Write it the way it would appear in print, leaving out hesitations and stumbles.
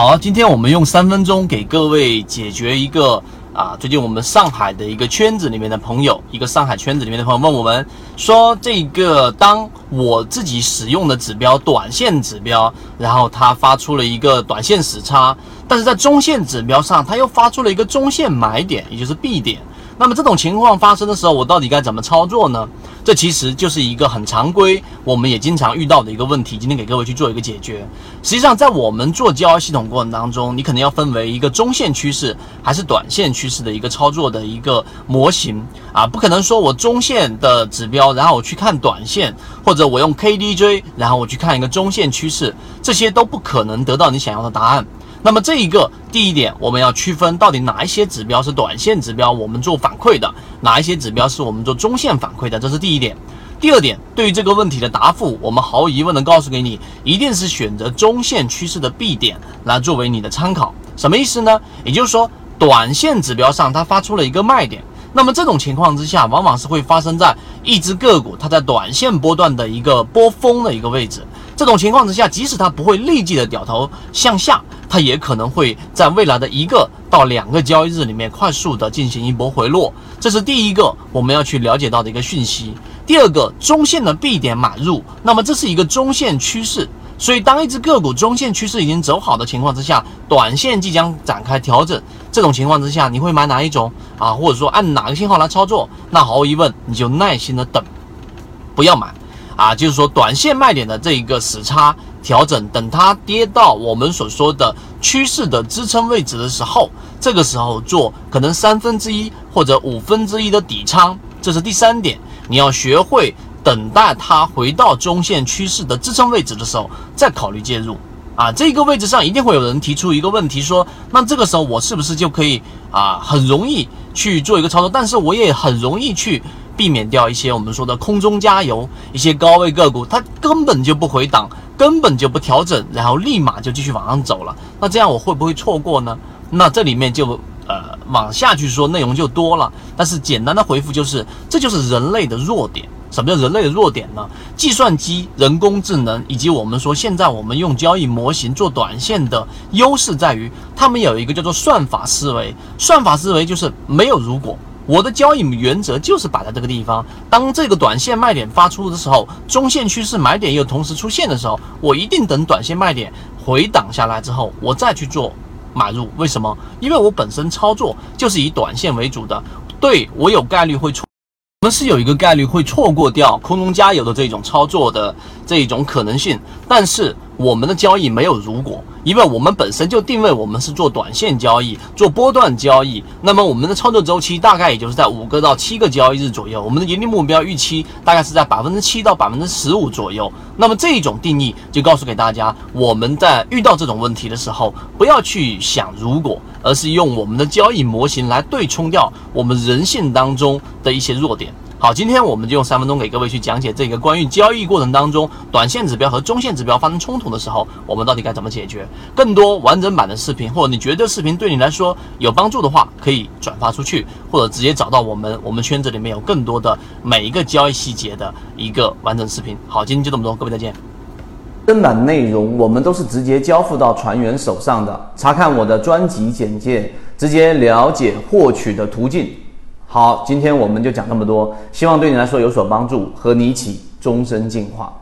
好，今天我们用3分钟给各位解决一个最近我们上海的一个圈子里面的朋友，一个上海圈子里面的朋友问我们说，这个当我自己使用的指标短线指标，然后它发出了一个短线时差，但是在中线指标上它又发出了一个中线买点，也就是 B 点。那么这种情况发生的时候，我到底该怎么操作呢？这其实就是一个很常规，我们也经常遇到的一个问题，今天给各位去做一个解决。实际上在我们做交易系统过程当中，你可能要分为一个中线趋势还是短线趋势的一个操作的一个模型不可能说我中线的指标然后我去看短线，或者我用 KDJ 然后我去看一个中线趋势，这些都不可能得到你想要的答案。那么这一个第一点，我们要区分到底哪一些指标是短线指标我们做反馈的，哪一些指标是我们做中线反馈的，这是第一点。第二点，对于这个问题的答复，我们毫无疑问的告诉给你，一定是选择中线趋势的 B 点来作为你的参考。什么意思呢？也就是说短线指标上它发出了一个卖点，那么这种情况之下往往是会发生在一只个股它在短线波段的一个波峰的一个位置。这种情况之下，即使它不会立即的掉头向下，它也可能会在未来的1到2个交易日里面快速的进行一波回落。这是第一个我们要去了解到的一个讯息。第二个，中线的 B 点买入，那么这是一个中线趋势，所以当一只个股中线趋势已经走好的情况之下，短线即将展开调整，这种情况之下你会买哪一种或者说按哪个信号来操作？那毫无疑问你就耐心的等，不要买就是说短线卖点的这一个时差调整，等它跌到我们所说的趋势的支撑位置的时候，这个时候做可能1/3或者1/5的底仓。这是第三点，你要学会等待它回到中线趋势的支撑位置的时候再考虑介入这个位置上一定会有人提出一个问题说，那这个时候我是不是就可以很容易去做一个操作，但是我也很容易去避免掉一些我们说的空中加油，一些高位个股它根本就不回档，根本就不调整，然后立马就继续往上走了，那这样我会不会错过呢？那这里面就往下去说内容就多了，但是简单的回复就是这就是人类的弱点。什么叫人类的弱点呢？计算机、人工智能以及我们说现在我们用交易模型做短线的优势在于他们有一个叫做算法思维。算法思维就是没有如果，我的交易原则就是摆在这个地方，当这个短线卖点发出的时候，中线趋势买点又同时出现的时候，我一定等短线卖点回档下来之后我再去做买入。为什么？因为我本身操作就是以短线为主的，对，我有概率会错，我们是有一个概率会错过掉空中加油的这种操作的这种可能性，但是我们的交易没有如果，因为我们本身就定位我们是做短线交易，做波段交易，那么我们的操作周期大概也就是在5到7个交易日左右，我们的盈利目标预期大概是在7%到15%左右。那么这种定义就告诉给大家，我们在遇到这种问题的时候，不要去想如果，而是用我们的交易模型来对冲掉我们人性当中的一些弱点。好，今天我们就用3分钟给各位去讲解这个关于交易过程当中短线指标和中线指标发生冲突的时候，我们到底该怎么解决。更多完整版的视频，或者你觉得视频对你来说有帮助的话，可以转发出去，或者直接找到我们圈子里面有更多的每一个交易细节的一个完整视频。好，今天就这么多，各位再见。正版内容我们都是直接交付到船员手上的，查看我的专辑简介，直接了解获取的途径。好，今天我们就讲这么多，希望对你来说有所帮助，和你一起终身进化。